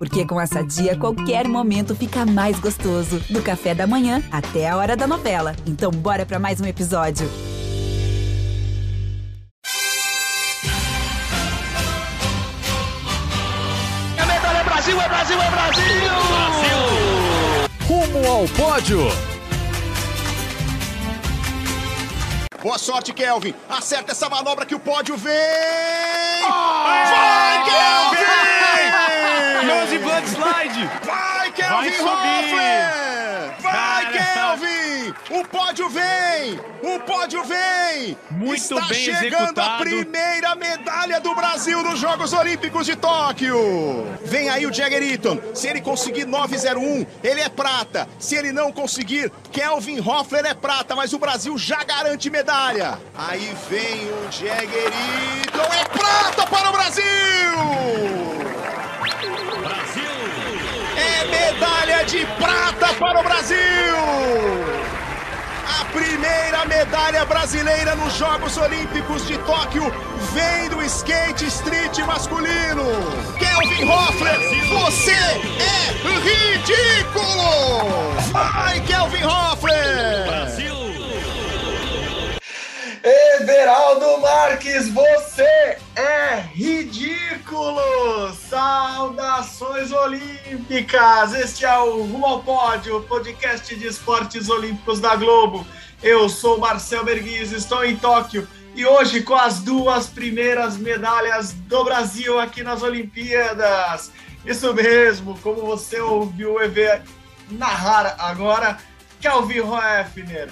Porque com a Sadia, qualquer momento fica mais gostoso. Do café da manhã até a hora da novela. Então bora pra mais um episódio. A medalha é Brasil, é Brasil, é Brasil! Brasil! Rumo ao pódio! Boa sorte, Kelvin. Acerta essa manobra que o pódio vem! Vai, Kelvin! Nose Bloodslide! Vai, Kelvin Hoefler! Vai, Kelvin! O pódio vem! O pódio vem! Muito bem executado! Está chegando a primeira medalha do Brasil nos Jogos Olímpicos de Tóquio! Vem aí o Jagger Eaton. Se ele conseguir 9,01, ele é prata. Se ele não conseguir, Kelvin Hoefler é prata. Mas o Brasil já garante medalha. Aí vem o Jagger Eaton, é prata para o Brasil! Brasil! É medalha de prata para o Brasil! A primeira medalha brasileira nos Jogos Olímpicos de Tóquio vem do skate street masculino! Kelvin Hoefler, você é ridículo! Vai, Kelvin Hoefler! Brasil! Everaldo Marques, você é ridículo! Saudações olímpicas! Este é o Rumo ao Pódio, o podcast de esportes olímpicos da Globo. Eu sou Marcel Berguiz, estou em Tóquio e hoje com as duas primeiras medalhas do Brasil aqui nas Olimpíadas. Isso mesmo, como você ouviu o EV narrar agora, Kelvin Hoefler.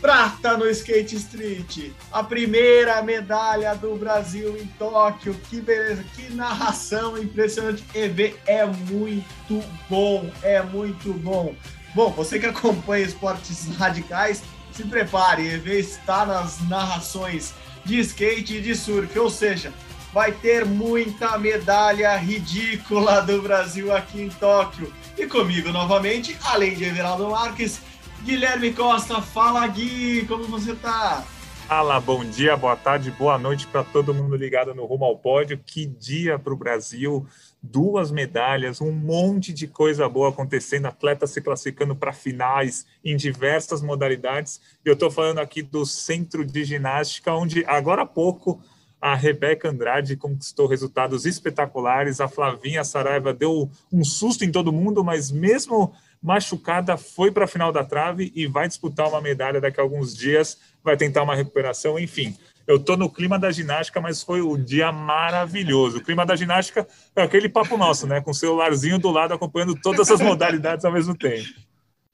Prata no skate street, a primeira medalha do Brasil em Tóquio, que beleza, que narração impressionante, EV é muito bom, é muito bom. Bom, você que acompanha esportes radicais, se prepare, EV está nas narrações de skate e de surf, ou seja, vai ter muita medalha ridícula do Brasil aqui em Tóquio. E comigo novamente, além de Everaldo Marques, Guilherme Costa, fala Gui, como você tá? Fala, bom dia, boa tarde, boa noite para todo mundo ligado no Rumo ao Pódio. Que dia para o Brasil, duas medalhas, um monte de coisa boa acontecendo, atletas se classificando para finais em diversas modalidades. Eu estou falando aqui do Centro de Ginástica, onde agora há pouco a Rebeca Andrade conquistou resultados espetaculares, a Flavinha Saraiva deu um susto em todo mundo, mas mesmo machucada, foi para a final da trave e vai disputar uma medalha daqui a alguns dias, vai tentar uma recuperação, enfim. Eu estou no clima da ginástica, mas foi um dia maravilhoso. O clima da ginástica é aquele papo nosso, né? Com o celularzinho do lado, acompanhando todas as modalidades ao mesmo tempo.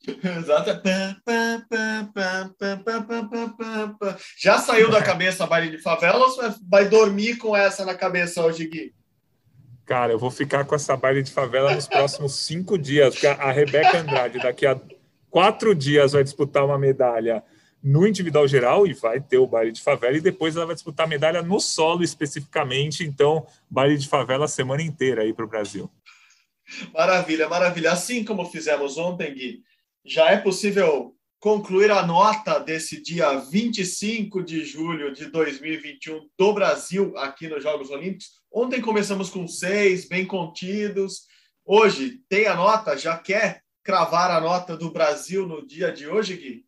Exato. Já saiu da cabeça a baile de favela ou você vai dormir com essa na cabeça hoje, Gui? Cara, eu vou ficar com essa baile de favela nos próximos 5 dias, porque a Rebeca Andrade daqui a 4 dias vai disputar uma medalha no individual geral e vai ter o baile de favela, e depois ela vai disputar a medalha no solo especificamente, então baile de favela a semana inteira aí para o Brasil. Maravilha, maravilha. Assim como fizemos ontem, Gui, já é possível concluir a nota desse dia 25 de julho de 2021 do Brasil aqui nos Jogos Olímpicos. Ontem começamos com 6, bem contidos. Hoje tem a nota, já quer cravar a nota do Brasil no dia de hoje, Gui?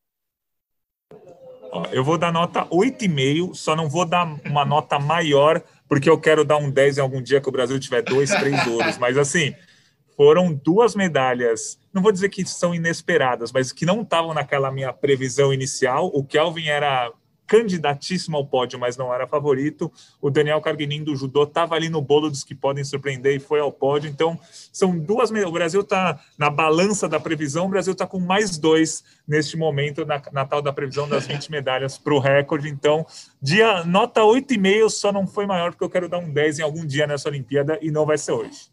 Eu vou dar nota 8,5, só não vou dar uma nota maior, porque eu quero dar um 10 em algum dia que o Brasil tiver 2, 3 ouros. Mas assim, foram duas medalhas, não vou dizer que são inesperadas, mas que não estavam naquela minha previsão inicial. O Kelvin era candidatíssimo ao pódio, mas não era favorito. O Daniel Carguinim do judô estava ali no bolo dos que podem surpreender e foi ao pódio. Então, são duas... O Brasil está na balança da previsão, o Brasil está com mais 2 neste momento, na tal da previsão das 20 medalhas para o recorde. Então, dia nota 8,5 só não foi maior, porque eu quero dar um 10 em algum dia nessa Olimpíada e não vai ser hoje.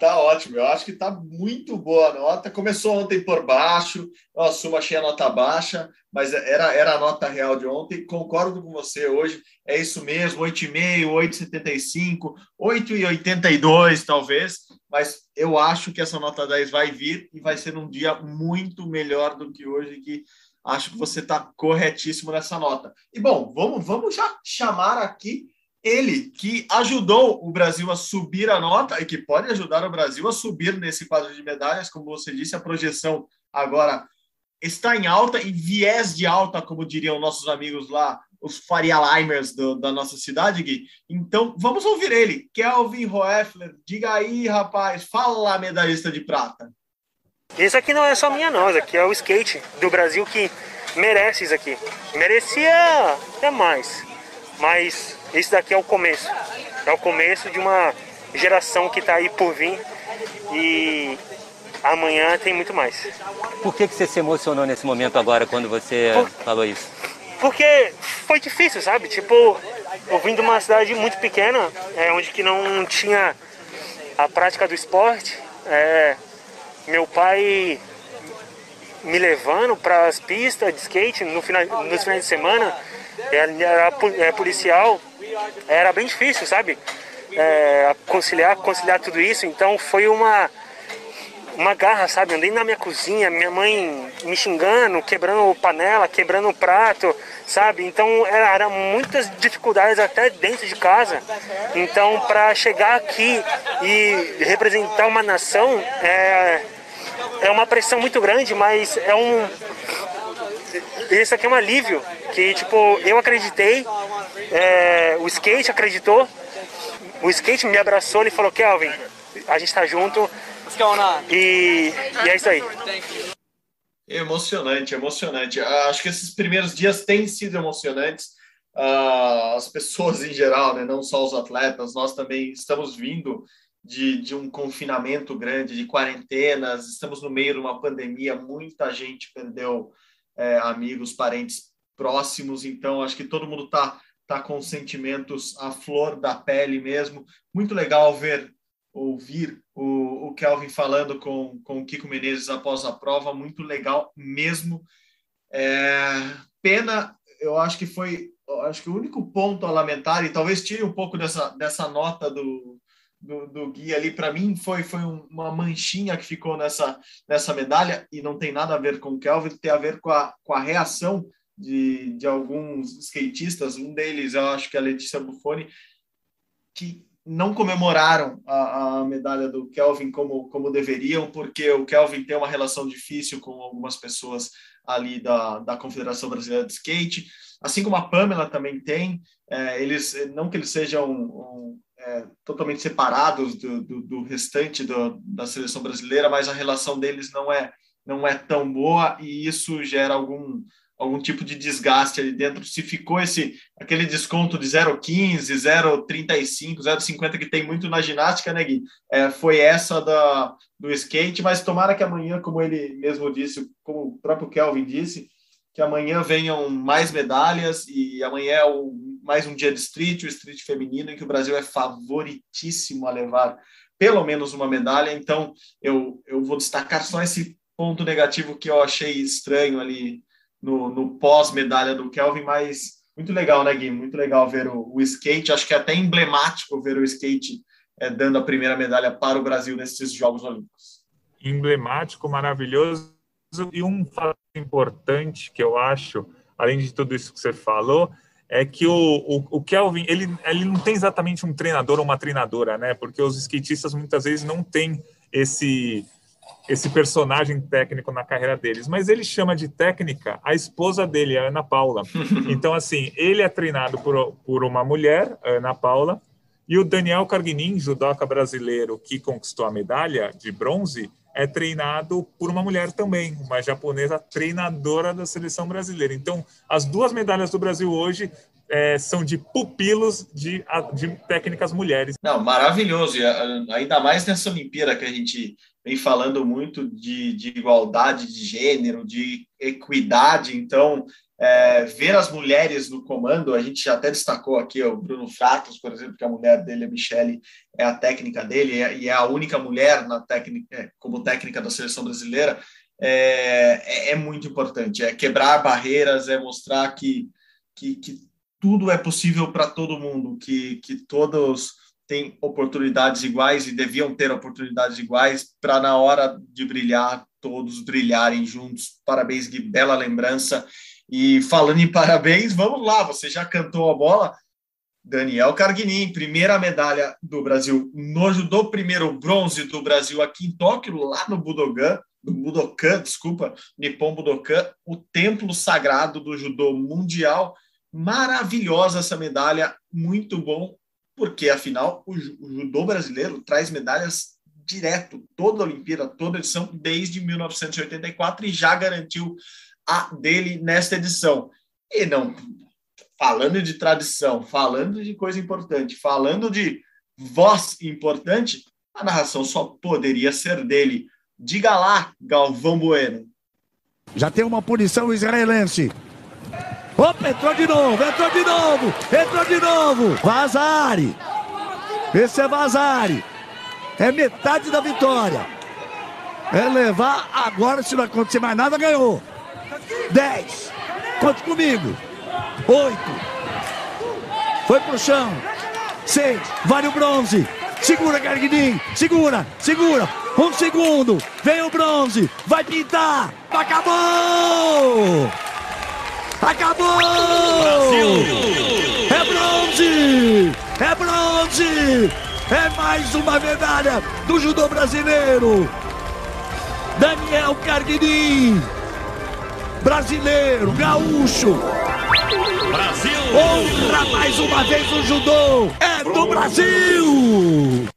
Tá ótimo, eu acho que tá muito boa a nota. Começou ontem por baixo, eu assumo, achei a nota baixa, mas era a nota real de ontem. Concordo com você hoje, é isso mesmo: 8,5, 8,75, 8,82, talvez. Mas eu acho que essa nota 10 vai vir e vai ser um dia muito melhor do que hoje. Que acho que você tá corretíssimo nessa nota. E bom, vamos já chamar aqui Ele que ajudou o Brasil a subir a nota e que pode ajudar o Brasil a subir nesse quadro de medalhas, como você disse, a projeção agora está em alta, em viés de alta, como diriam nossos amigos lá, os Faria-Limers da nossa cidade, Gui. Então, vamos ouvir ele, Kelvin Hoefler. Diga aí, rapaz, fala, medalhista de prata. Isso aqui não é só minha, não. Isso aqui é o skate do Brasil que merece isso aqui. Merecia até mais, mas esse daqui é o começo. É o começo de uma geração que está aí por vir e amanhã tem muito mais. Por que você se emocionou nesse momento agora quando você falou isso? Porque foi difícil, sabe? Tipo, eu vim de uma cidade muito pequena, onde que não tinha a prática do esporte. Meu pai me levando para as pistas de skate nos finais de semana. Era policial, era bem difícil, sabe? Conciliar tudo isso, então foi uma garra, sabe? Andei na minha cozinha, minha mãe me xingando, quebrando panela, quebrando prato, sabe? Então eram muitas dificuldades até dentro de casa. Então para chegar aqui e representar uma nação é uma pressão muito grande, mas é um... Isso aqui é um alívio, que tipo, eu acreditei, o skate acreditou, o skate me abraçou, ele falou, Kelvin, a gente tá junto, e é isso aí. Emocionante, emocionante. Acho que esses primeiros dias têm sido emocionantes, as pessoas em geral, né? Não só os atletas, nós também estamos vindo de um confinamento grande, de quarentenas, estamos no meio de uma pandemia, muita gente perdeu... amigos, parentes próximos, então acho que todo mundo tá com sentimentos à flor da pele mesmo. Muito legal ouvir o Kelvin falando com o Kiko Menezes após a prova, muito legal mesmo. Pena, eu acho que o único ponto a lamentar, e talvez tire um pouco dessa nota do Gui ali, para mim foi uma manchinha que ficou nessa medalha, e não tem nada a ver com o Kelvin, tem a ver com a reação de alguns skatistas. Um deles, eu acho que é a Letícia Bufoni, que não comemoraram a medalha do Kelvin como deveriam, porque o Kelvin tem uma relação difícil com algumas pessoas ali da Confederação Brasileira de Skate, assim como a Pamela também tem. Não que eles sejam totalmente separados do restante da seleção brasileira, mas a relação deles não é tão boa, e isso gera algum tipo de desgaste ali dentro. Se ficou aquele desconto de 0,15, 0,35, 0,50 que tem muito na ginástica, né, Gui? Foi essa do skate, mas tomara que amanhã, como ele mesmo disse, como o próprio Kelvin disse, que amanhã venham mais medalhas, e amanhã é mais um dia de street, o street feminino, em que o Brasil é favoritíssimo a levar pelo menos uma medalha. Então, eu vou destacar só esse ponto negativo que eu achei estranho ali no pós-medalha do Kelvin, mas muito legal, né, Gui? Muito legal ver o skate. Acho que é até emblemático ver o skate dando a primeira medalha para o Brasil nesses Jogos Olímpicos. Emblemático, maravilhoso. E um fato importante que eu acho, além de tudo isso que você falou, é que o Kelvin, ele não tem exatamente um treinador ou uma treinadora, né? Porque os skatistas muitas vezes não têm esse personagem técnico na carreira deles. Mas ele chama de técnica a esposa dele, a Ana Paula. Então, assim, ele é treinado por uma mulher, Ana Paula, e o Daniel Carguinim, judoca brasileiro que conquistou a medalha de bronze, é treinado por uma mulher também, uma japonesa treinadora da seleção brasileira. Então, as duas medalhas do Brasil hoje são de pupilos de técnicas mulheres. Não, maravilhoso, ainda mais nessa Olimpíada que a gente vem falando muito de igualdade de gênero, de equidade. Então, ver as mulheres no comando, a gente até destacou aqui o Bruno Fratos, por exemplo, que a mulher dele, a Michele, é a técnica dele, e é a única mulher como técnica da seleção brasileira. É muito importante, é quebrar barreiras, é mostrar que tudo é possível para todo mundo, que todos têm oportunidades iguais e deviam ter oportunidades iguais para, na hora de brilhar, todos brilharem juntos. Parabéns, Gui, bela lembrança. E falando em parabéns, vamos lá, você já cantou a bola, Daniel Carguinim, primeira medalha do Brasil no judô, primeiro bronze do Brasil aqui em Tóquio, lá no Nippon Budokan, o templo sagrado do judô mundial. Maravilhosa essa medalha, muito bom, porque afinal o judô brasileiro traz medalhas direto, toda a Olimpíada, toda a edição, desde 1984, e já garantiu a dele nesta edição. E não... Falando de tradição, falando de coisa importante, falando de voz importante, a narração só poderia ser dele. Diga lá, Galvão Bueno. Já tem uma punição israelense. Opa, entrou de novo. Vazari. Esse é Vazari. É metade da vitória. É levar agora, se não acontecer mais nada, ganhou. 10. Conte comigo. 8, foi pro chão, 6, vale o bronze, segura Carguinim, segura, 1 segundo, vem o bronze, vai pintar, acabou, Brasil. é bronze, é mais uma medalha do judô brasileiro, Daniel Carguinim, brasileiro, gaúcho, Brasil! Honra mais uma vez o judô! É do Brasil!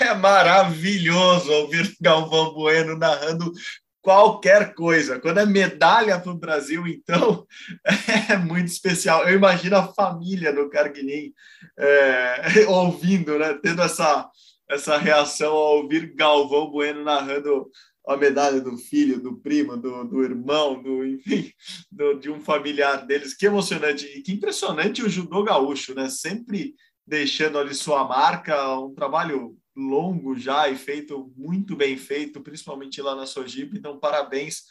É maravilhoso ouvir Galvão Bueno narrando qualquer coisa. Quando é medalha para o Brasil, então, é muito especial. Eu imagino a família do Carguinim ouvindo, né, tendo essa reação ao ouvir Galvão Bueno narrando a medalha do filho, do primo, do irmão, enfim, de um familiar deles. Que emocionante e que impressionante o judô gaúcho, né? Sempre deixando ali sua marca, um trabalho longo já e feito, muito bem feito, principalmente lá na Sojipa. Então, parabéns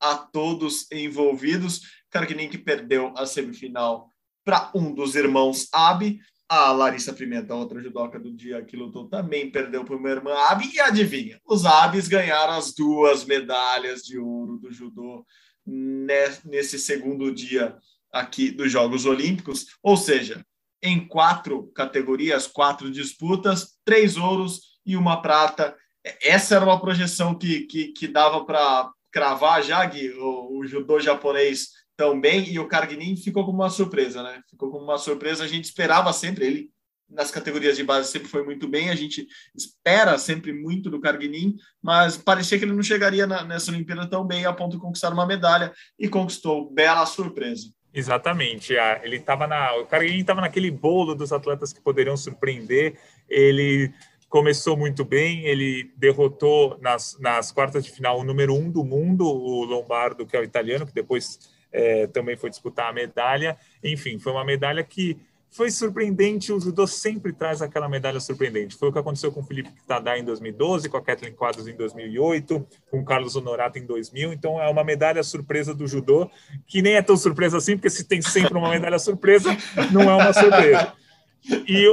a todos envolvidos. Carguinim, que perdeu a semifinal para um dos irmãos Abe. A Larissa Pimenta, outra judoca do dia que lutou, também perdeu para uma irmã Abe. E adivinha, os Abes ganharam as 2 medalhas de ouro do judô nesse segundo dia aqui dos Jogos Olímpicos. Ou seja, em 4 categorias, 4 disputas, 3 ouros e 1 prata. Essa era uma projeção que dava para cravar já, Gui, o judô japonês também, e o Carguinim ficou como uma surpresa, né? Ficou como uma surpresa, a gente esperava sempre, ele nas categorias de base sempre foi muito bem, a gente espera sempre muito do Carguinim, mas parecia que ele não chegaria nessa Olimpíada tão bem, a ponto de conquistar uma medalha, e conquistou, bela surpresa. Exatamente, o Carguinim estava naquele bolo dos atletas que poderiam surpreender, ele começou muito bem, ele derrotou nas quartas de final o número 1 do mundo, o Lombardo, que é o italiano, que depois... também foi disputar a medalha. Enfim, foi uma medalha que foi surpreendente, o judô sempre traz aquela medalha surpreendente. Foi o que aconteceu com o Felipe Kitadá em 2012, com a Kathleen Quadros em 2008, com o Carlos Honorato em 2000, então é uma medalha surpresa do judô, que nem é tão surpresa assim, porque se tem sempre uma medalha surpresa, não é uma surpresa. E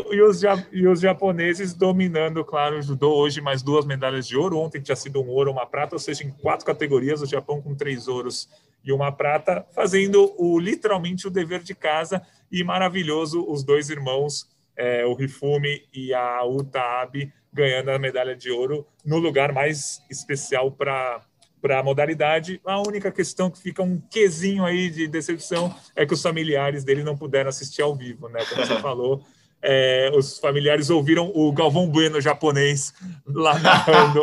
os japoneses dominando, claro, o judô hoje, mais 2 medalhas de ouro, ontem tinha sido um ouro, uma prata, ou seja, em 4 categorias, o Japão com 3 ouros e 1 prata, fazendo literalmente o dever de casa, e maravilhoso os 2 irmãos, o Hifumi e a Uta Abe, ganhando a medalha de ouro no lugar mais especial para a modalidade. A única questão que fica um quesinho aí de decepção é que os familiares dele não puderam assistir ao vivo, né? Como você falou, os familiares ouviram o Galvão Bueno japonês lá narrando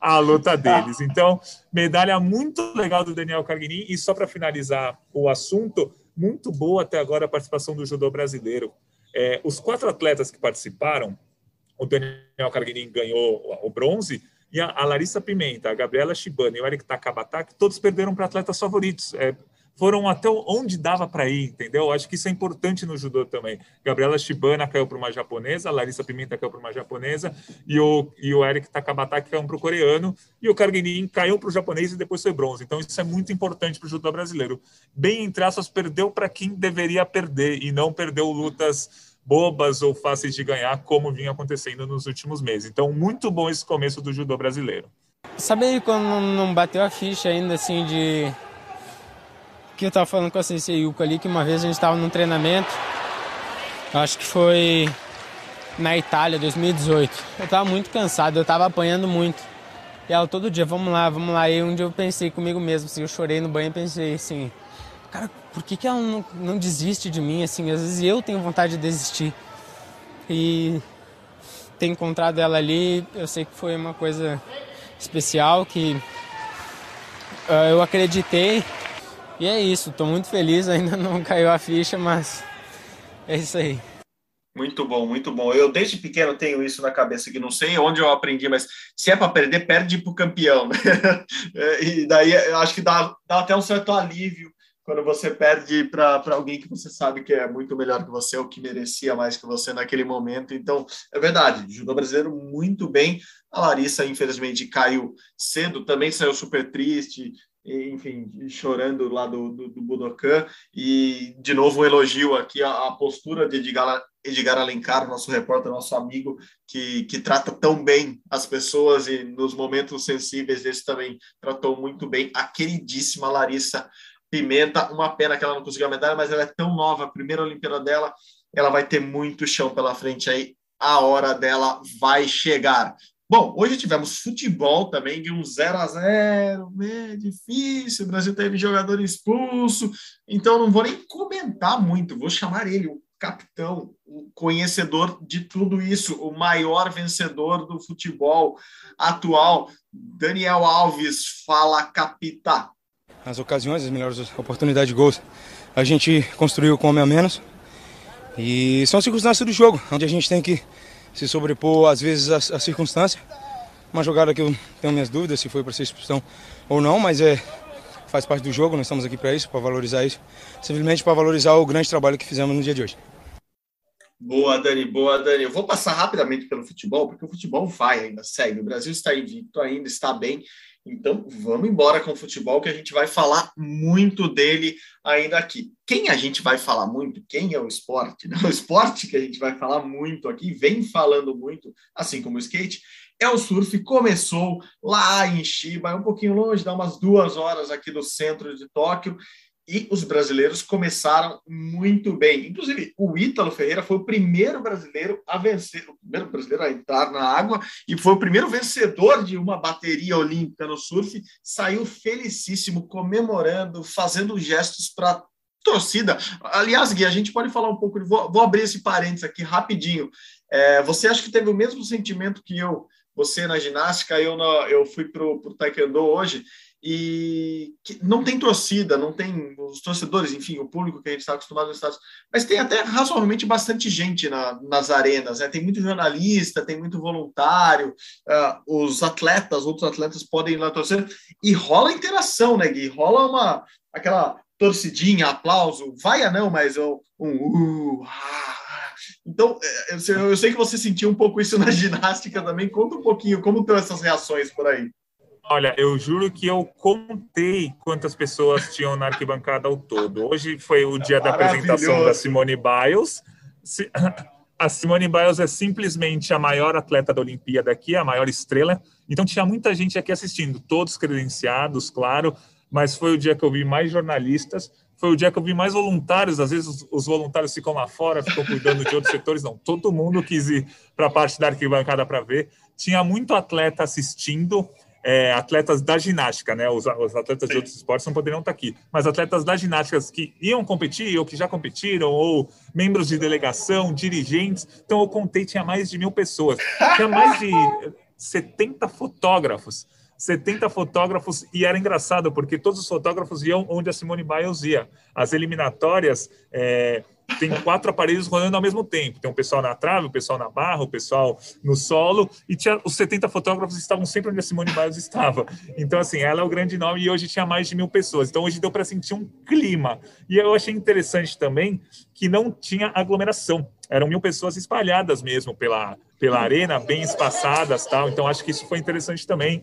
a luta deles. Então, medalha muito legal do Daniel Carguinim. E só para finalizar o assunto, muito boa até agora a participação do judô brasileiro. Os 4 atletas que participaram, o Daniel Carguinim ganhou o bronze, e a Larissa Pimenta, a Gabriela Chibana e o Eric Takabataki, todos perderam para atletas favoritos. Foram até onde dava para ir, entendeu? Acho que isso é importante no judô também. Gabriela Chibana caiu para uma japonesa, a Larissa Pimenta caiu para uma japonesa, e o Eric Takabataki caiu para o coreano, e o Carguinim caiu para o japonês e depois foi bronze. Então isso é muito importante para o judô brasileiro. Bem, em traços, perdeu para quem deveria perder, e não perdeu lutas bobas ou fáceis de ganhar, como vinha acontecendo nos últimos meses. Então, muito bom esse começo do judô brasileiro. Sabe quando não bateu a ficha ainda, assim, de... que eu tava falando com a Sensei Yuko ali, que uma vez a gente tava num treinamento Acho que foi na Itália, 2018. Eu tava muito cansado, eu tava apanhando muito. E ela todo dia, vamos lá, vamos lá. E um dia eu pensei comigo mesmo, assim, eu chorei no banho e pensei assim, cara, por que ela não desiste de mim, assim? Às vezes eu tenho vontade de desistir. E ter encontrado ela ali, eu sei que foi uma coisa especial, que eu acreditei. E é isso, tô muito feliz, ainda não caiu a ficha, mas é isso aí. Muito bom, muito bom. Eu desde pequeno tenho isso na cabeça, que não sei onde eu aprendi, mas se é para perder, perde pro campeão. E daí eu acho que dá até um certo alívio quando você perde para alguém que você sabe que é muito melhor que você, ou que merecia mais que você naquele momento. Então, é verdade, judô brasileiro muito bem. A Larissa, infelizmente, caiu cedo, também saiu super triste, enfim, chorando lá do Budokan. E, de novo, um elogio aqui à postura de Edgar Alencar, nosso repórter, nosso amigo, que trata tão bem as pessoas e nos momentos sensíveis, esse também tratou muito bem a queridíssima Larissa Pimenta. Uma pena que ela não conseguiu a medalha, mas ela é tão nova, a primeira Olimpíada dela, ela vai ter muito chão pela frente aí, a hora dela vai chegar. Bom, hoje tivemos futebol também, de um 0-0, meio difícil, o Brasil teve jogador expulso, então não vou nem comentar muito, vou chamar ele, o capitão, o conhecedor de tudo isso, o maior vencedor do futebol atual, Daniel Alves. Fala, capitão. As ocasiões, as melhores oportunidades de gols, a gente construiu com o homem a menos. E são circunstâncias do jogo, onde a gente tem que se sobrepor, às vezes, à circunstância. Uma jogada que eu tenho minhas dúvidas se foi para ser expulsão ou não, mas faz parte do jogo, nós estamos aqui para isso, para valorizar isso. Simplesmente para valorizar o grande trabalho que fizemos no dia de hoje. Boa, Dani, boa, Dani. Eu vou passar rapidamente pelo futebol, porque o futebol vai ainda, segue. O Brasil está invicto ainda, está bem. Então, vamos embora com o futebol, que a gente vai falar muito dele ainda aqui. Quem a gente vai falar muito? Quem é o esporte? Né? O esporte que a gente vai falar muito aqui, vem falando muito, assim como o skate, é o surf. Começou lá em Chiba, é um pouquinho longe, dá umas 2 horas aqui do centro de Tóquio, e os brasileiros começaram muito bem. Inclusive, o Ítalo Ferreira foi o primeiro brasileiro a vencer, o primeiro brasileiro a entrar na água, e foi o primeiro vencedor de uma bateria olímpica no surf. Saiu felicíssimo, comemorando, fazendo gestos para torcida. Aliás, Gui, a gente pode falar um pouco, vou abrir esse parênteses aqui rapidinho. Você acha que teve o mesmo sentimento que eu? Você na ginástica, eu fui para o taekwondo hoje, e não tem torcida, não tem os torcedores, enfim, o público que a gente está acostumado nos Estados Unidos, mas tem até razoavelmente bastante gente nas arenas, né? Tem muito jornalista, tem muito voluntário, os atletas, outros atletas podem ir lá torcer, e rola interação, né, Gui? Rola aquela torcidinha, aplauso, vaia não, mas Então, eu sei que você sentiu um pouco isso na ginástica também. Conta um pouquinho, como tem essas reações por aí? Olha, eu juro que eu contei quantas pessoas tinham na arquibancada ao todo. Hoje foi o dia da apresentação da Simone Biles. A Simone Biles é simplesmente a maior atleta da Olimpíada aqui, a maior estrela. Então tinha muita gente aqui assistindo, todos credenciados, claro. Mas foi o dia que eu vi mais jornalistas, foi o dia que eu vi mais voluntários. Às vezes os voluntários ficam lá fora, ficam cuidando de outros setores. Não, todo mundo quis ir para a parte da arquibancada para ver. Tinha muito atleta assistindo. Atletas da ginástica, né? Os atletas de outros esportes não poderiam estar aqui, mas atletas da ginástica que iam competir ou que já competiram, ou membros de delegação, dirigentes. Então eu contei, tinha mais de 1.000 pessoas, tinha mais de 70 fotógrafos, e era engraçado porque todos os fotógrafos iam onde a Simone Biles ia. As eliminatórias tem 4 aparelhos rodando ao mesmo tempo. Tem um pessoal na trave, o pessoal na barra, o pessoal no solo, e os 70 fotógrafos estavam sempre onde a Simone Biles estava. Então, assim, ela é o grande nome, e hoje tinha mais de 1.000 pessoas. Então, hoje deu para sentir um clima. E eu achei interessante também que não tinha aglomeração. Eram 1.000 pessoas espalhadas mesmo pela arena, bem espaçadas, tal. Então, acho que isso foi interessante também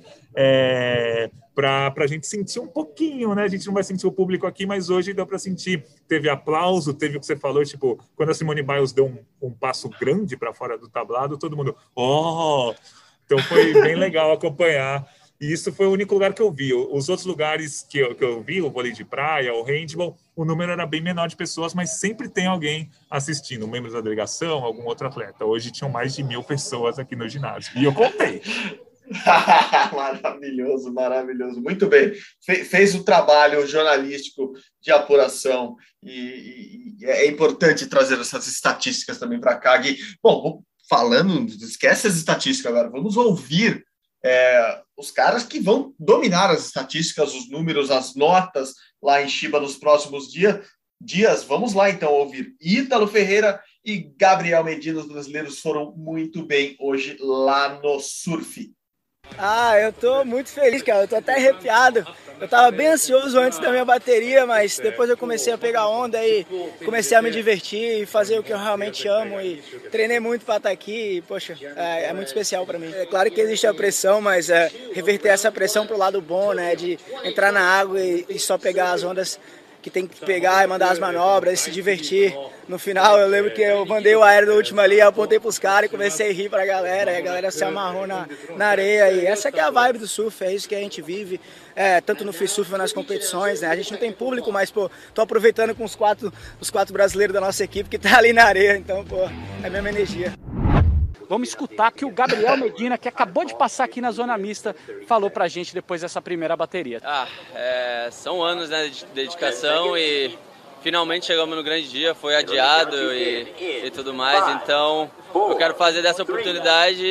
para a gente sentir um pouquinho, né? A gente não vai sentir o público aqui, mas hoje deu para sentir. Teve aplauso, teve o que você falou, tipo, quando a Simone Biles deu um passo grande para fora do tablado, todo mundo, oh! Então, foi bem legal acompanhar E isso foi o único lugar que eu vi. Os outros lugares que eu vi, o vôlei de praia, o handball, o número era bem menor de pessoas, mas sempre tem alguém assistindo, membros da delegação, algum outro atleta. Hoje tinham mais de 1.000 pessoas aqui no ginásio. E eu contei. Maravilhoso, maravilhoso. Muito bem. Fez o trabalho jornalístico de apuração e é importante trazer essas estatísticas também para cá. Gui. Bom, falando, esquece as estatísticas agora. Vamos ouvir os caras que vão dominar as estatísticas, os números, as notas lá em Chiba nos próximos dias. Vamos lá, então, ouvir Ítalo Ferreira e Gabriel Medina. Os brasileiros foram muito bem hoje lá no surf. Eu tô muito feliz, cara. Eu tô até arrepiado. Eu tava bem ansioso antes da minha bateria, mas depois eu comecei a pegar onda e comecei a me divertir e fazer o que eu realmente amo. E treinei muito pra estar aqui e, poxa, é muito especial pra mim. É claro que existe a pressão, mas reverter essa pressão pro lado bom, né? De entrar na água e só pegar as ondas que tem que pegar e mandar as manobras, se divertir. No final, eu lembro que eu mandei o aéreo da última ali, apontei pros caras e comecei a rir pra galera, e a galera se amarrou na areia, e essa que é a vibe do surf, é isso que a gente vive, tanto no free surf quanto nas competições, né? A gente não tem público, mas, pô, tô aproveitando com os quatro brasileiros da nossa equipe que tá ali na areia, então, pô, é a mesma energia. Vamos escutar que o Gabriel Medina, que acabou de passar aqui na Zona Mista, falou pra gente depois dessa primeira bateria. São anos, né, de dedicação e finalmente chegamos no grande dia, foi adiado e tudo mais, então eu quero fazer dessa oportunidade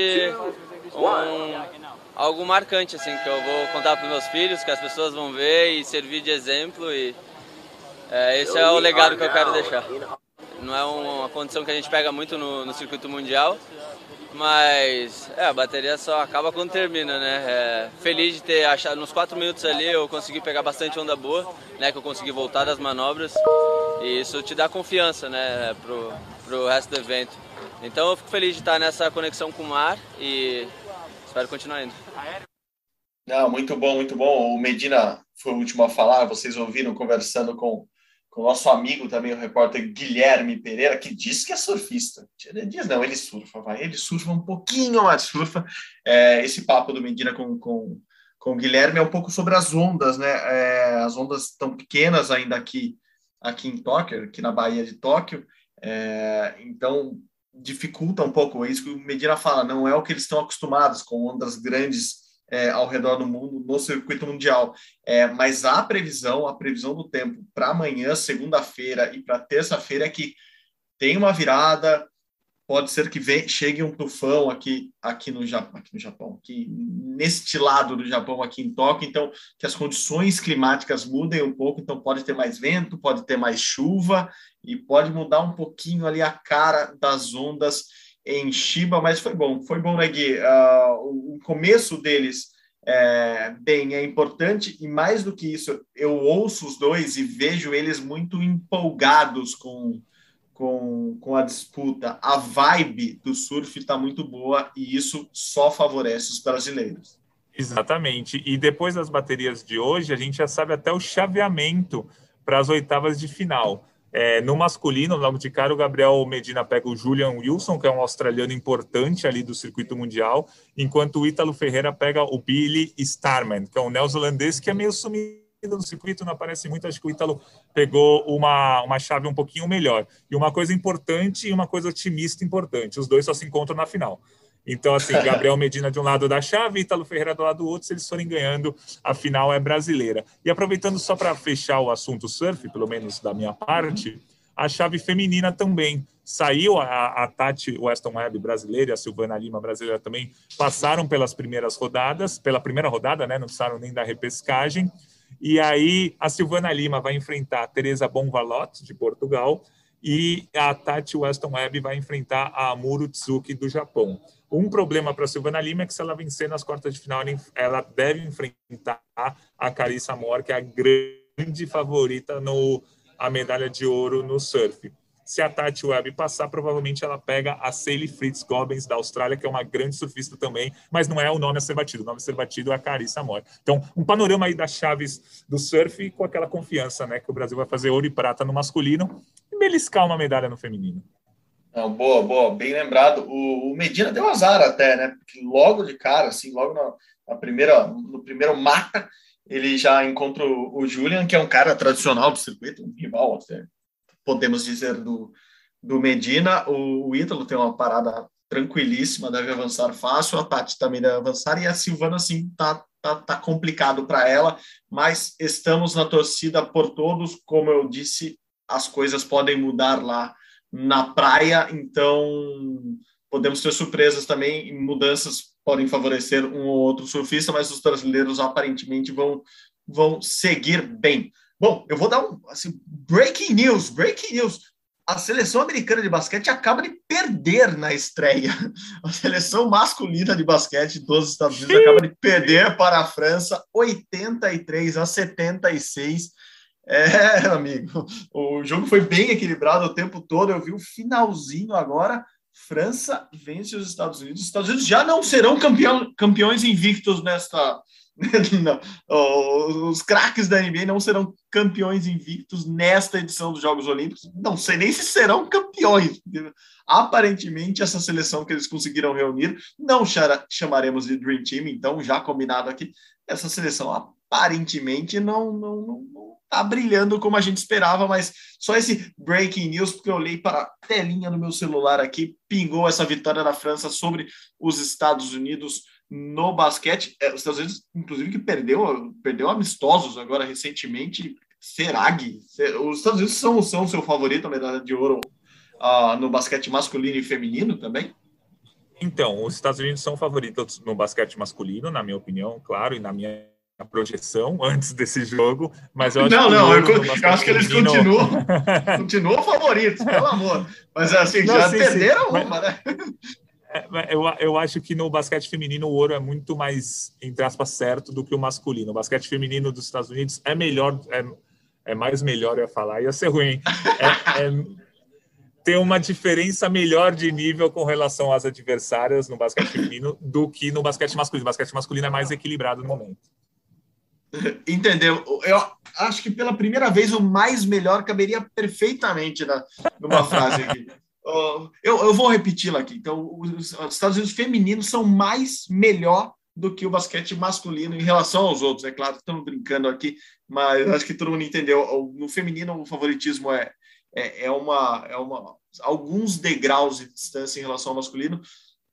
algo marcante, assim, que eu vou contar pros meus filhos, que as pessoas vão ver e servir de exemplo, e esse é o legado que eu quero deixar. Não é uma condição que a gente pega muito no circuito mundial, mas a bateria só acaba quando termina, né? Feliz de ter achado, nos 4 minutos ali eu consegui pegar bastante onda boa, né? Que eu consegui voltar das manobras, e isso te dá confiança, né? Pro resto do evento. Então eu fico feliz de estar nessa conexão com o mar e espero continuar indo. Não, muito bom, muito bom. O Medina foi o último a falar, vocês ouviram conversando com o nosso amigo também, o repórter Guilherme Pereira, que diz que é surfista. Diz não, ele surfa, vai. Ele surfa um pouquinho, mas surfa. Esse papo do Medina com o Guilherme é um pouco sobre as ondas, né? As ondas estão pequenas ainda aqui em Tóquio, aqui na Baía de Tóquio. Então, dificulta um pouco isso que o Medina fala. Não é o que eles estão acostumados, com ondas grandes ao redor do mundo, no circuito mundial. Mas a previsão do tempo para amanhã, segunda-feira, e para terça-feira é que tem uma virada, pode ser que chegue um tufão aqui no Japão, aqui neste lado do Japão, aqui em Tóquio, então que as condições climáticas mudem um pouco, então pode ter mais vento, pode ter mais chuva, e pode mudar um pouquinho ali a cara das ondas em Chiba, mas foi bom, né, Gui? O começo deles é importante, e mais do que isso, eu ouço os dois e vejo eles muito empolgados com a disputa. A vibe do surf está muito boa e isso só favorece os brasileiros. Exatamente, e depois das baterias de hoje, a gente já sabe até o chaveamento para as oitavas de final. No masculino, logo de cara, o Gabriel Medina pega o Julian Wilson, que é um australiano importante ali do circuito mundial, enquanto o Ítalo Ferreira pega o Billy Starman, que é um neozelandês que é meio sumido no circuito, não aparece muito. Acho que o Ítalo pegou uma chave um pouquinho melhor. E uma coisa importante e uma coisa otimista importante, os dois só se encontram na final. Então, assim, Gabriel Medina de um lado da chave, Ítalo Ferreira do lado do outro, se eles forem ganhando, a final é brasileira. E aproveitando só para fechar o assunto surf, pelo menos da minha parte, a chave feminina também. Saiu a Tati Weston Webb brasileira e a Silvana Lima brasileira também, passaram pela primeira rodada, né? Não precisaram nem da repescagem. E aí a Silvana Lima vai enfrentar a Teresa Bonvalot, de Portugal, e a Tati Weston Webb vai enfrentar a Amuro Tsuki, do Japão. Um problema para a Silvana Lima é que, se ela vencer nas quartas de final, ela deve enfrentar a Carissa Moore, que é a grande favorita a medalha de ouro no surf. Se a Tati Webb passar, provavelmente ela pega a Sally Fritz Gobbins, da Austrália, que é uma grande surfista também, mas não é o nome a ser batido. O nome a ser batido é a Carissa Moore. Então, um panorama aí das chaves do surf, com aquela confiança, né, que o Brasil vai fazer ouro e prata no masculino e beliscar uma medalha no feminino. Não, boa, boa, bem lembrado. O Medina deu azar até, né? Porque logo de cara, assim, logo no primeiro mata, ele já encontra o Julian, que é um cara tradicional do circuito, um rival até, podemos dizer, do Medina. O Ítalo tem uma parada tranquilíssima, deve avançar fácil, a Tati também deve avançar, e a Silvana, assim, tá complicado para ela, mas estamos na torcida por todos. Como eu disse, as coisas podem mudar lá na praia, então podemos ter surpresas também, mudanças podem favorecer um ou outro surfista, mas os brasileiros aparentemente vão seguir bem. Bom, eu vou dar um assim, breaking news, a seleção americana de basquete acaba de perder na estreia. A seleção masculina de basquete dos Estados Unidos acaba de perder para a França, 83-76, É, amigo, o jogo foi bem equilibrado o tempo todo. Eu vi o finalzinho agora. França vence os Estados Unidos. Os Estados Unidos já não serão campeões invictos nesta... Não, os craques da NBA não serão campeões invictos nesta edição dos Jogos Olímpicos. Não sei nem se serão campeões. Aparentemente, essa seleção que eles conseguiram reunir, não chamaremos de Dream Team, então, já combinado aqui, essa seleção aparentemente não tá brilhando como a gente esperava, mas só esse breaking news, porque eu olhei para a telinha do meu celular aqui, pingou essa vitória da França sobre os Estados Unidos no basquete. Os Estados Unidos, inclusive, que perdeu amistosos agora recentemente. Será que os Estados Unidos são o seu favorito, a medalha de ouro no basquete masculino e feminino também? Então, os Estados Unidos são favoritos no basquete masculino, na minha opinião, claro, e na minha projeção antes desse jogo, mas eu acho eu acho que eles continuam favoritos, pelo amor. Mas assim, não, já perderam uma, né? Eu acho que no basquete feminino o ouro é muito mais, entre aspas, certo do que o masculino. O basquete feminino dos Estados Unidos é melhor, é mais melhor, eu ia falar, ia ser ruim. Tem uma diferença melhor de nível com relação às adversárias no basquete feminino do que no basquete masculino. O basquete masculino é mais equilibrado no momento. Entendeu? Eu acho que pela primeira vez o mais melhor caberia perfeitamente numa frase aqui. Eu vou repeti-la aqui. Então, os Estados Unidos femininos são mais melhor do que o basquete masculino em relação aos outros. É claro que estamos brincando aqui, mas acho que todo mundo entendeu. No feminino, o favoritismo é alguns degraus de distância em relação ao masculino.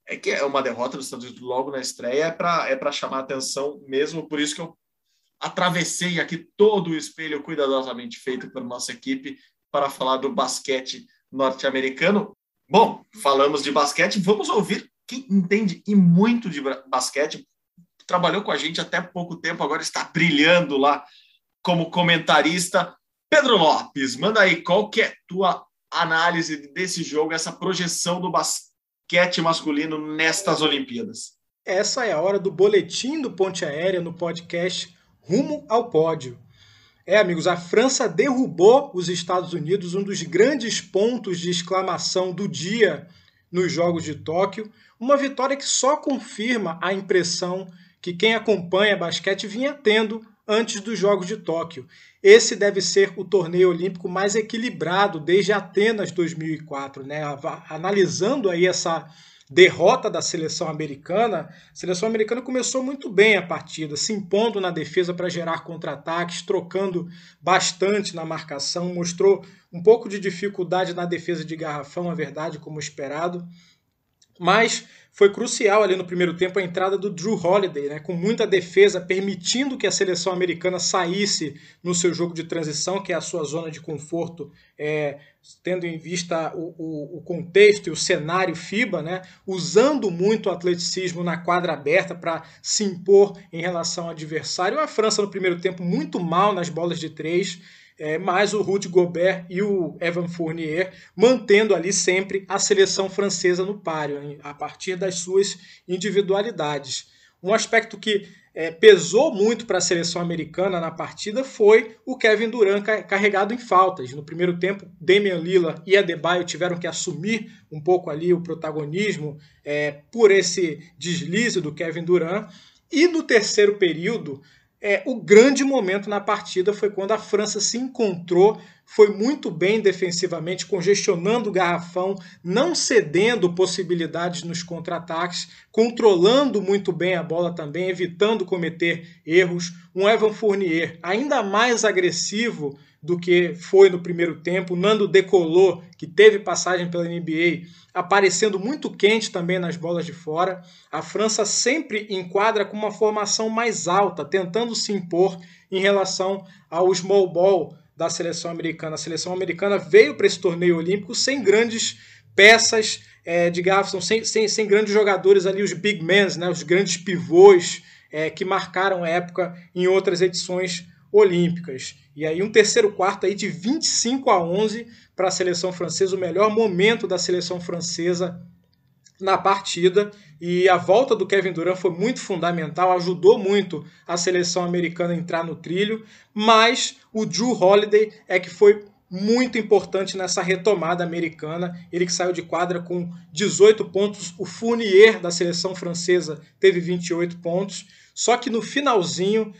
É que é uma derrota dos Estados Unidos logo na estreia, é para chamar atenção mesmo. Por isso que eu atravessei aqui todo o espelho cuidadosamente feito pela nossa equipe para falar do basquete norte-americano. Bom, falamos de basquete, vamos ouvir quem entende e muito de basquete, trabalhou com a gente até pouco tempo, agora está brilhando lá como comentarista. Pedro Lopes, manda aí, qual que é a tua análise desse jogo, essa projeção do basquete masculino nestas Olimpíadas? Essa é a hora do boletim do Ponte Aérea no podcast Rumo ao Pódio. Amigos, a França derrubou os Estados Unidos, um dos grandes pontos de exclamação do dia nos Jogos de Tóquio. Uma vitória que só confirma a impressão que quem acompanha basquete vinha tendo antes dos Jogos de Tóquio. Esse deve ser o torneio olímpico mais equilibrado desde Atenas 2004, né? Analisando aí essa derrota da seleção americana, a seleção americana começou muito bem a partida, se impondo na defesa para gerar contra-ataques, trocando bastante na marcação, mostrou um pouco de dificuldade na defesa de garrafão, a verdade, como esperado, mas foi crucial ali no primeiro tempo a entrada do Jrue Holiday, né, com muita defesa, permitindo que a seleção americana saísse no seu jogo de transição, que é a sua zona de conforto, tendo em vista o contexto e o cenário FIBA, né, usando muito o atleticismo na quadra aberta para se impor em relação ao adversário. A França no primeiro tempo muito mal nas bolas de três, mas o Rudy Gobert e o Evan Fournier mantendo ali sempre a seleção francesa no páreo, hein, a partir das suas individualidades. Um aspecto que pesou muito para a seleção americana na partida foi o Kevin Durant carregado em faltas. No primeiro tempo, Damian Lillard e Adebayo tiveram que assumir um pouco ali o protagonismo por esse deslize do Kevin Durant. E no terceiro período, o grande momento na partida foi quando a França se encontrou foi muito bem defensivamente, congestionando o garrafão, não cedendo possibilidades nos contra-ataques, controlando muito bem a bola também, evitando cometer erros. Um Evan Fournier ainda mais agressivo do que foi no primeiro tempo. Nando Decolô, que teve passagem pela NBA, aparecendo muito quente também nas bolas de fora. A França sempre enquadra com uma formação mais alta, tentando se impor em relação ao small ball da seleção americana. A seleção americana veio para esse torneio olímpico sem grandes peças de garrafão, sem grandes jogadores ali, os big men, né, os grandes pivôs que marcaram a época em outras edições olímpicas. E aí um terceiro quarto aí de 25-11 para a seleção francesa, o melhor momento da seleção francesa na partida. E a volta do Kevin Durant foi muito fundamental, ajudou muito a seleção americana a entrar no trilho, mas o Jrue Holiday é que foi muito importante nessa retomada americana. Ele que saiu de quadra com 18 pontos, o Fournier da seleção francesa teve 28 pontos, só que no finalzinho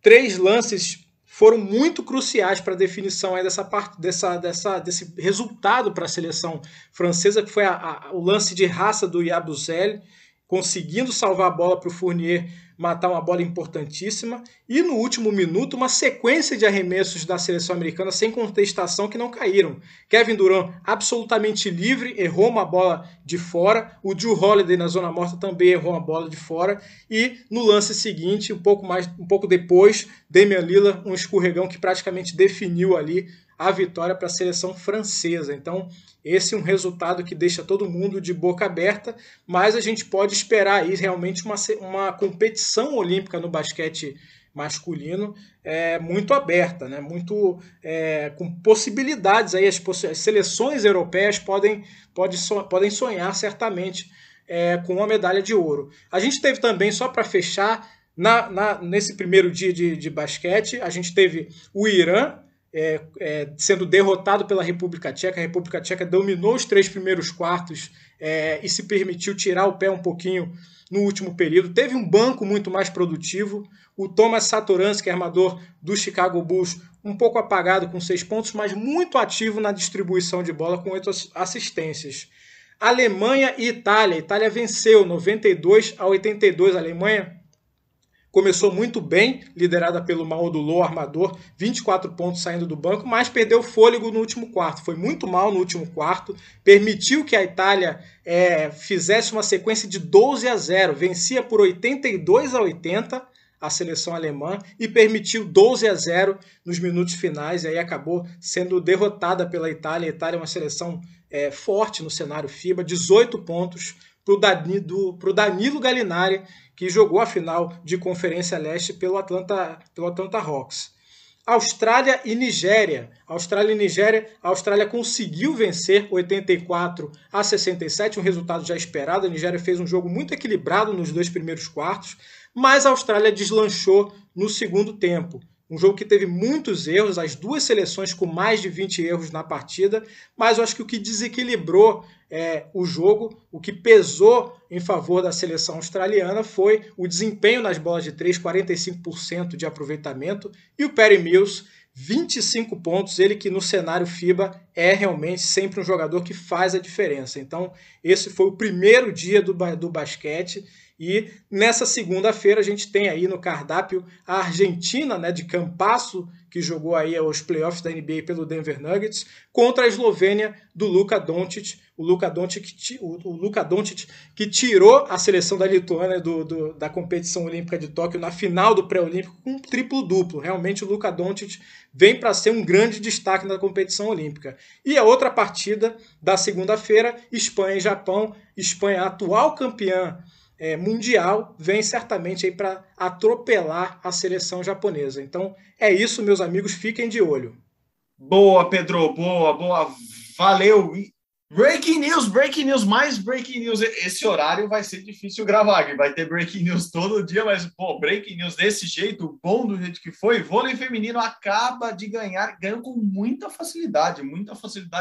3 lances foram muito cruciais para a definição aí desse resultado para a seleção francesa, que foi o lance de raça do Yabusele, conseguindo salvar a bola para o Fournier matar uma bola importantíssima. E no último minuto, uma sequência de arremessos da seleção americana sem contestação que não caíram. Kevin Durant absolutamente livre, errou uma bola de fora. O Jrue Holiday na zona morta também errou uma bola de fora. E no lance seguinte, um pouco depois, Damian Lillard, um escorregão que praticamente definiu ali a vitória para a seleção francesa. Então, esse é um resultado que deixa todo mundo de boca aberta, mas a gente pode esperar aí realmente uma competição olímpica no basquete masculino muito aberta, né? Com possibilidades aí, as seleções europeias podem sonhar certamente com uma medalha de ouro. A gente teve também, só para fechar, nesse primeiro dia de basquete, a gente teve o Irã, sendo derrotado pela República Tcheca. A República Tcheca dominou os 3 primeiros quartos e se permitiu tirar o pé um pouquinho no último período. Teve um banco muito mais produtivo. O Thomas Satoransky, armador do Chicago Bulls, um pouco apagado com 6 pontos, mas muito ativo na distribuição de bola com 8 assistências. Alemanha e Itália. A Itália venceu 92-82. A Alemanha começou muito bem, liderada pelo Maodulô, armador, 24 pontos saindo do banco, mas perdeu fôlego no último quarto. Foi muito mal no último quarto, permitiu que a Itália fizesse uma sequência de 12-0, vencia por 82-80 a seleção alemã e permitiu 12-0 nos minutos finais, e aí acabou sendo derrotada pela Itália. A Itália é uma seleção forte no cenário FIBA, 18 pontos, para o Danilo Gallinari, que jogou a final de Conferência Leste pelo Atlanta Hawks. Austrália e Nigéria. A Austrália conseguiu vencer 84-67, um resultado já esperado. A Nigéria fez um jogo muito equilibrado nos 2 primeiros quartos, mas a Austrália deslanchou no segundo tempo. Um jogo que teve muitos erros, as 2 seleções com mais de 20 erros na partida, mas eu acho que o que desequilibrou o jogo, o que pesou em favor da seleção australiana foi o desempenho nas bolas de 3, 45% de aproveitamento, e o Patty Mills, 25 pontos, ele que no cenário FIBA é realmente sempre um jogador que faz a diferença. Então, esse foi o primeiro dia do basquete, e nessa segunda-feira a gente tem aí no cardápio a Argentina, né, de Campasso, que jogou aí os playoffs da NBA pelo Denver Nuggets, contra a Eslovênia do Luka Doncic. O Luka Doncic que tirou a seleção da Lituânia da competição olímpica de Tóquio na final do pré-olímpico com um triplo-duplo. Realmente o Luka Doncic vem para ser um grande destaque na competição olímpica. E a outra partida da segunda-feira, Espanha e Japão. Espanha, atual campeã mundial, vem certamente aí para atropelar a seleção japonesa. Então é isso, meus amigos, fiquem de olho. Boa, Pedro, boa, valeu. Breaking news, mais breaking news. Esse horário vai ser difícil gravar, vai ter breaking news todo dia, mas, pô, breaking news desse jeito, bom do jeito que foi. Vôlei feminino acaba de ganhou com muita facilidade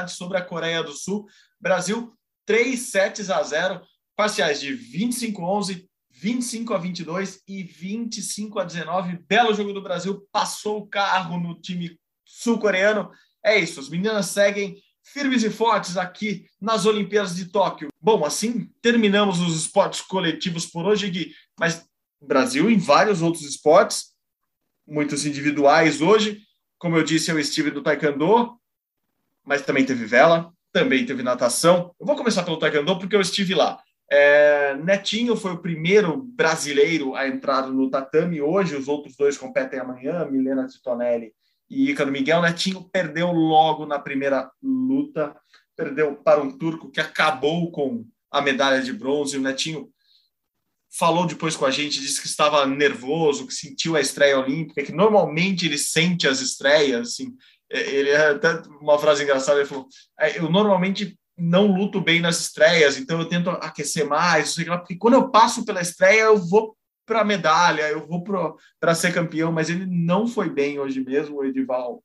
sobre a Coreia do Sul. Brasil, 3-0, parciais de 25-11, 25-22 e 25-19. Belo jogo do Brasil, passou o carro no time sul-coreano É isso, as meninas seguem firmes e fortes aqui nas Olimpíadas de Tóquio. Bom, assim terminamos os esportes coletivos por hoje, Gui, mas Brasil em vários outros esportes, muitos individuais hoje. Como eu disse, eu estive no taekwondo, mas também teve vela, também teve natação. Eu vou começar pelo taekwondo porque eu estive lá. Netinho foi o primeiro brasileiro a entrar no tatame hoje, os outros dois competem amanhã, Milena Titonelli e Ícaro Miguel. Netinho perdeu logo na primeira luta, perdeu para um turco que acabou com a medalha de bronze. O Netinho falou depois com a gente, disse que estava nervoso, que sentiu a estreia olímpica, que normalmente ele sente as estreias, assim. Ele, até uma frase engraçada, ele falou, eu normalmente não luto bem nas estreias, então eu tento aquecer mais, porque quando eu passo pela estreia eu vou para a medalha, eu vou para ser campeão, mas ele não foi bem hoje mesmo, o Everaldo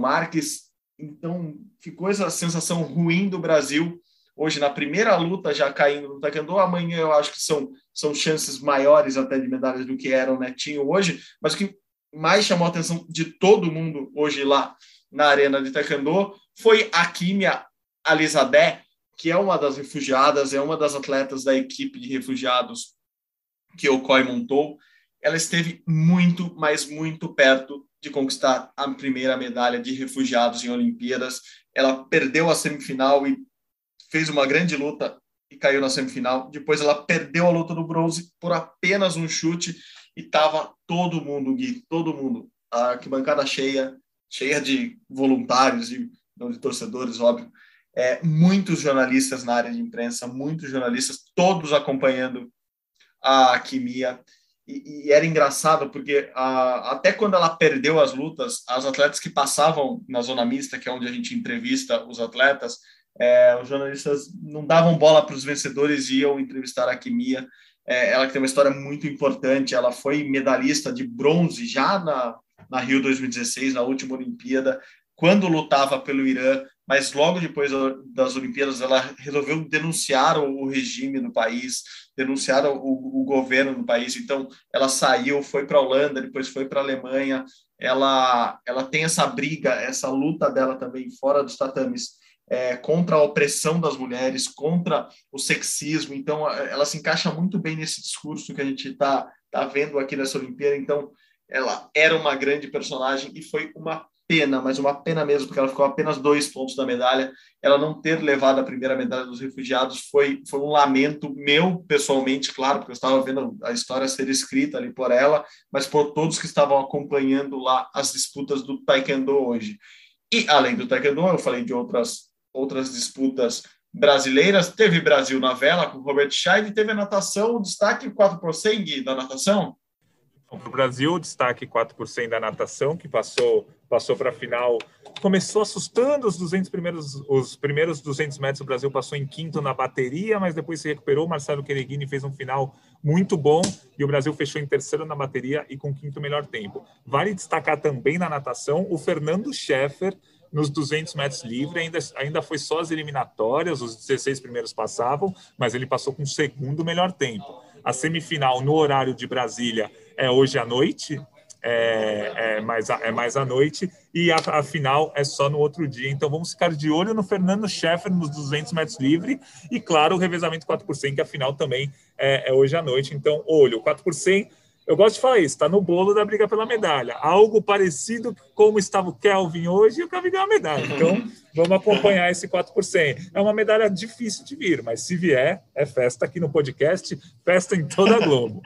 Marques. Então ficou essa sensação ruim do Brasil, hoje na primeira luta já caindo no taekwondo. Amanhã eu acho que são chances maiores até de medalhas do que era o Netinho hoje, mas o que mais chamou a atenção de todo mundo hoje lá na arena de taekwondo foi a Kimia Alizadeh, que é uma das refugiadas, é uma das atletas da equipe de refugiados que o COI montou. Ela esteve muito, mas muito perto de conquistar a primeira medalha de refugiados em Olimpíadas. Ela perdeu a semifinal e fez uma grande luta e caiu na semifinal. Depois ela perdeu a luta do bronze por apenas um chute e estava todo mundo, Gui, todo mundo. A arquibancada cheia, cheia de voluntários, não de torcedores, óbvio. Muitos jornalistas na área de imprensa, muitos jornalistas, todos acompanhando a Kimia. E era engraçado, porque até quando ela perdeu as lutas, as atletas que passavam na zona mista, que é onde a gente entrevista os atletas, os jornalistas não davam bola para os vencedores e iam entrevistar a Kimia. Ela que tem uma história muito importante, ela foi medalhista de bronze já na Rio 2016, na última Olimpíada, quando lutava pelo Irã, mas logo depois das Olimpíadas ela resolveu denunciar o regime do país, denunciar o governo do país. Então ela saiu, foi para a Holanda, depois foi para a Alemanha. Ela tem essa briga, essa luta dela também fora dos tatames, contra a opressão das mulheres, contra o sexismo. Então ela se encaixa muito bem nesse discurso que a gente tá vendo aqui nessa Olimpíada. Então ela era uma grande personagem e foi uma pena, mas uma pena mesmo, porque ela ficou apenas 2 pontos da medalha. Ela não ter levado a primeira medalha dos refugiados foi um lamento meu, pessoalmente, claro, porque eu estava vendo a história ser escrita ali por ela, mas por todos que estavam acompanhando lá as disputas do taekwondo hoje. E, além do taekwondo, eu falei de outras disputas brasileiras. Teve Brasil na vela com o Robert Scheid, teve a natação, o destaque 4x100, Gui, da natação. Para o Brasil, destaque 4x100 da natação, que passou para a final, começou assustando os primeiros 200 metros. O Brasil passou em quinto na bateria, mas depois se recuperou. Marcelo Quereguini fez um final muito bom e o Brasil fechou em terceiro na bateria e com quinto melhor tempo. Vale destacar também na natação o Fernando Scheffer nos 200 metros livre. Ainda foi só as eliminatórias, os 16 primeiros passavam, mas ele passou com o segundo melhor tempo. A semifinal no horário de Brasília é hoje à noite, mais à noite, e a final é só no outro dia. Então vamos ficar de olho no Fernando Scheffer nos 200 metros livre e, claro, o revezamento 4x100, que a final também é hoje à noite. Então, olho, 4x100, eu gosto de falar isso, está no bolo da briga pela medalha. Algo parecido como estava o Kelvin hoje e o Kelvin ganhou a medalha. Então vamos acompanhar esse 4x100. É uma medalha difícil de vir, mas se vier, é festa aqui no podcast, festa em toda a Globo.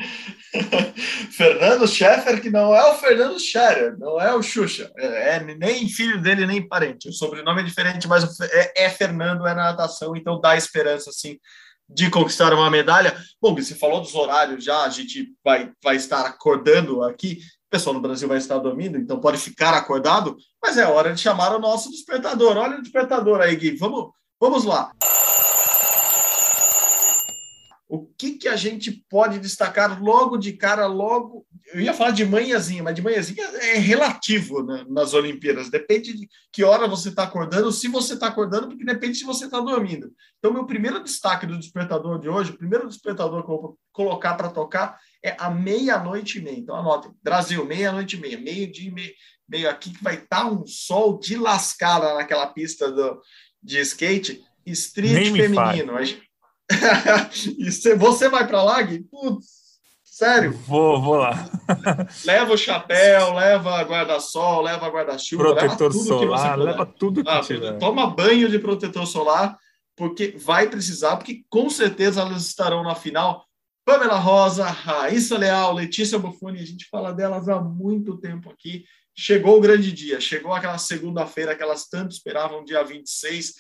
Fernando Scheffer, que não é o Fernando Scherer, não é o Xuxa, nem filho dele, nem parente. O sobrenome é diferente, mas Fernando, é na natação, então dá esperança, sim, de conquistar uma medalha. Bom, você falou dos horários já, a gente vai estar acordando aqui. O pessoal no Brasil vai estar dormindo, então pode ficar acordado, mas é hora de chamar o nosso despertador. Olha o despertador aí, Gui. Vamos lá. O que a gente pode destacar logo de cara, logo Eu ia falar de manhãzinha, mas de manhãzinha é relativo, né, nas Olimpíadas. Depende de que hora você está acordando, se você está acordando, porque depende se você está dormindo. Então, meu primeiro destaque do despertador de hoje, o primeiro despertador que eu vou colocar para tocar é a 00:30. Então, anotem. Brasil, 00:30. Meio-dia e meio aqui, que vai estar um sol de lascada naquela pista de skate. Street feminino. Mas... e você vai para lá, Gui? Putz. Sério? Vou lá. Leva o chapéu, leva guarda-sol, leva guarda-chuva. Protetor solar, leva tudo que tiver. Toma banho de protetor solar, porque vai precisar, porque com certeza elas estarão na final. Pamela Rosa, Raíssa Leal, Letícia Bufoni, a gente fala delas há muito tempo aqui. Chegou o grande dia, chegou aquela segunda-feira que elas tanto esperavam, dia 26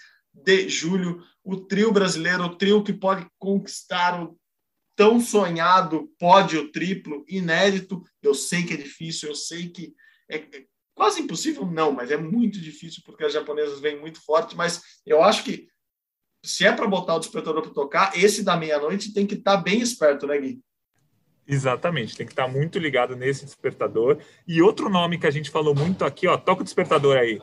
de julho. O trio brasileiro, o trio que pode conquistar o tão sonhado pódio triplo, inédito. Eu sei que é difícil, eu sei que é quase impossível, não, mas é muito difícil, porque as japonesas vêm muito forte, mas eu acho que se é para botar o despertador para tocar, esse da meia-noite tem que estar bem esperto, né, Gui? Exatamente, tem que estar muito ligado nesse despertador. E outro nome que a gente falou muito aqui, ó, toca o despertador aí.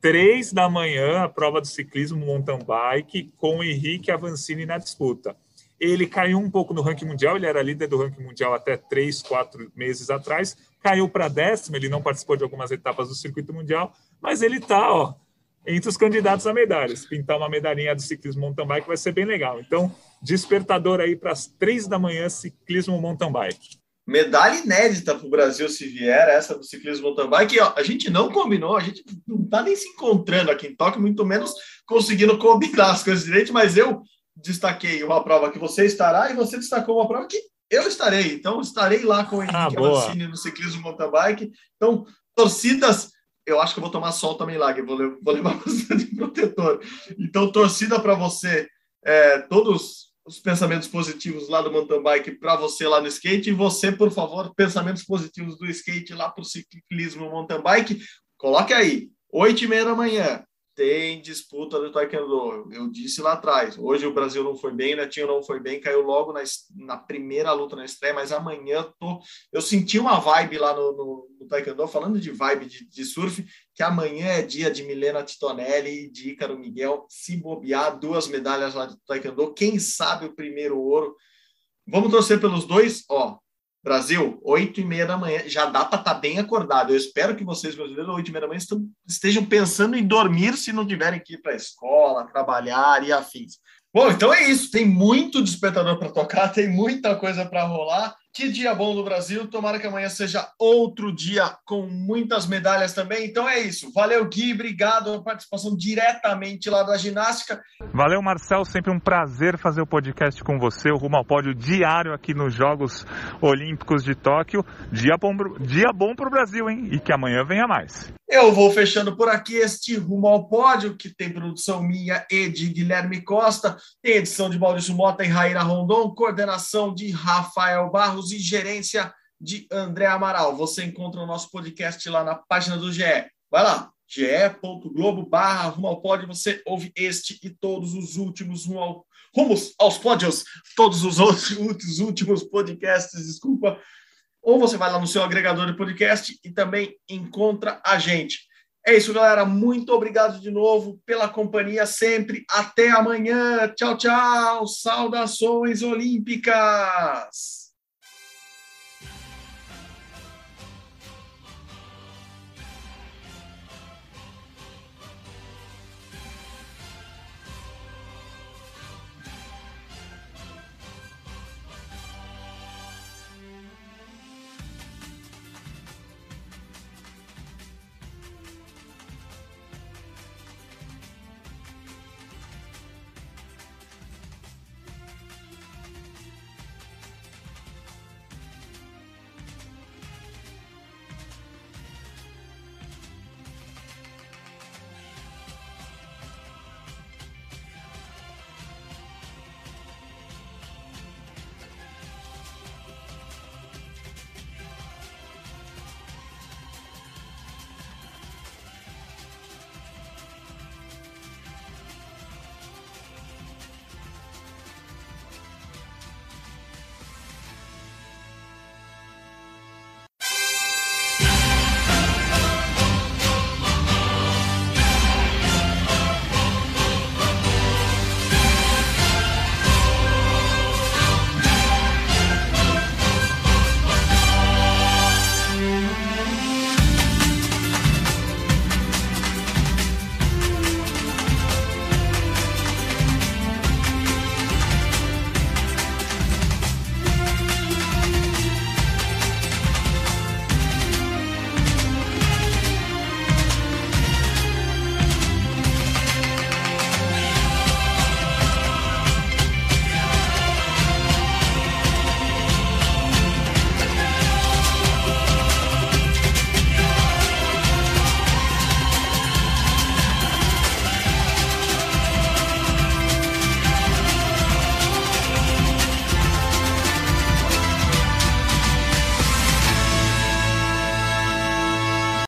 3 da manhã, a prova do ciclismo mountain bike, com o Henrique Avancini na disputa. Ele caiu um pouco no ranking mundial, ele era líder do ranking mundial até 3, 4 meses atrás, caiu para 10º, ele não participou de algumas etapas do circuito mundial, mas ele está entre os candidatos a medalhas. Pintar uma medalhinha do ciclismo mountain bike vai ser bem legal. Então, despertador aí para as 3 da manhã, ciclismo mountain bike. Medalha inédita para o Brasil se vier, essa do ciclismo mountain bike. E, ó, a gente não combinou, a gente não está nem se encontrando aqui em Tóquio, muito menos conseguindo combinar as coisas direito, mas eu destaquei uma prova que você estará e você destacou uma prova que eu estarei. Então, estarei lá com o Henrique Avancini no ciclismo mountain bike. Então, torcidas... Eu acho que eu vou tomar sol também lá, que eu vou levar bastante protetor. Então, torcida para você, todos os pensamentos positivos lá do mountain bike para você lá no skate. E você, por favor, pensamentos positivos do skate lá para o ciclismo mountain bike. Coloque aí, 8:30 da manhã. Tem disputa do taekwondo, eu disse lá atrás, hoje o Brasil não foi bem, o Netinho não foi bem, caiu logo na primeira luta na estreia, mas amanhã eu senti uma vibe lá no taekwondo, falando de vibe de surf, que amanhã é dia de Milena Titonelli e de Ícaro Miguel, se bobear, 2 medalhas lá do taekwondo, quem sabe o primeiro ouro. Vamos torcer pelos dois, ó. Brasil, 8:30 da manhã, já dá para estar bem acordado. Eu espero que vocês, brasileiros, 8:30 da manhã estejam pensando em dormir se não tiverem que ir para a escola, trabalhar e afins. Bom, então é isso. Tem muito despertador para tocar, tem muita coisa para rolar. Que dia bom do Brasil. Tomara que amanhã seja outro dia com muitas medalhas também. Então é isso. Valeu, Gui. Obrigado pela participação diretamente lá da ginástica. Valeu, Marcel. Sempre um prazer fazer o podcast com você. O Rumo ao Pódio diário aqui nos Jogos Olímpicos de Tóquio. Dia bom pro Brasil, hein? E que amanhã venha mais. Eu vou fechando por aqui este Rumo ao Pódio, que tem produção minha e de Guilherme Costa, tem edição de Maurício Mota e Raíra Rondon, coordenação de Rafael Barros e gerência de André Amaral. Você encontra o nosso podcast lá na página do GE. Vai lá, ge.globo/rumo ao pódio. Você ouve este e todos os últimos rumos aos pódios, todos os outros últimos podcasts, desculpa. Ou você vai lá no seu agregador de podcast e também encontra a gente. É isso, galera. Muito obrigado de novo pela companhia sempre. Até amanhã. Tchau, tchau. Saudações olímpicas.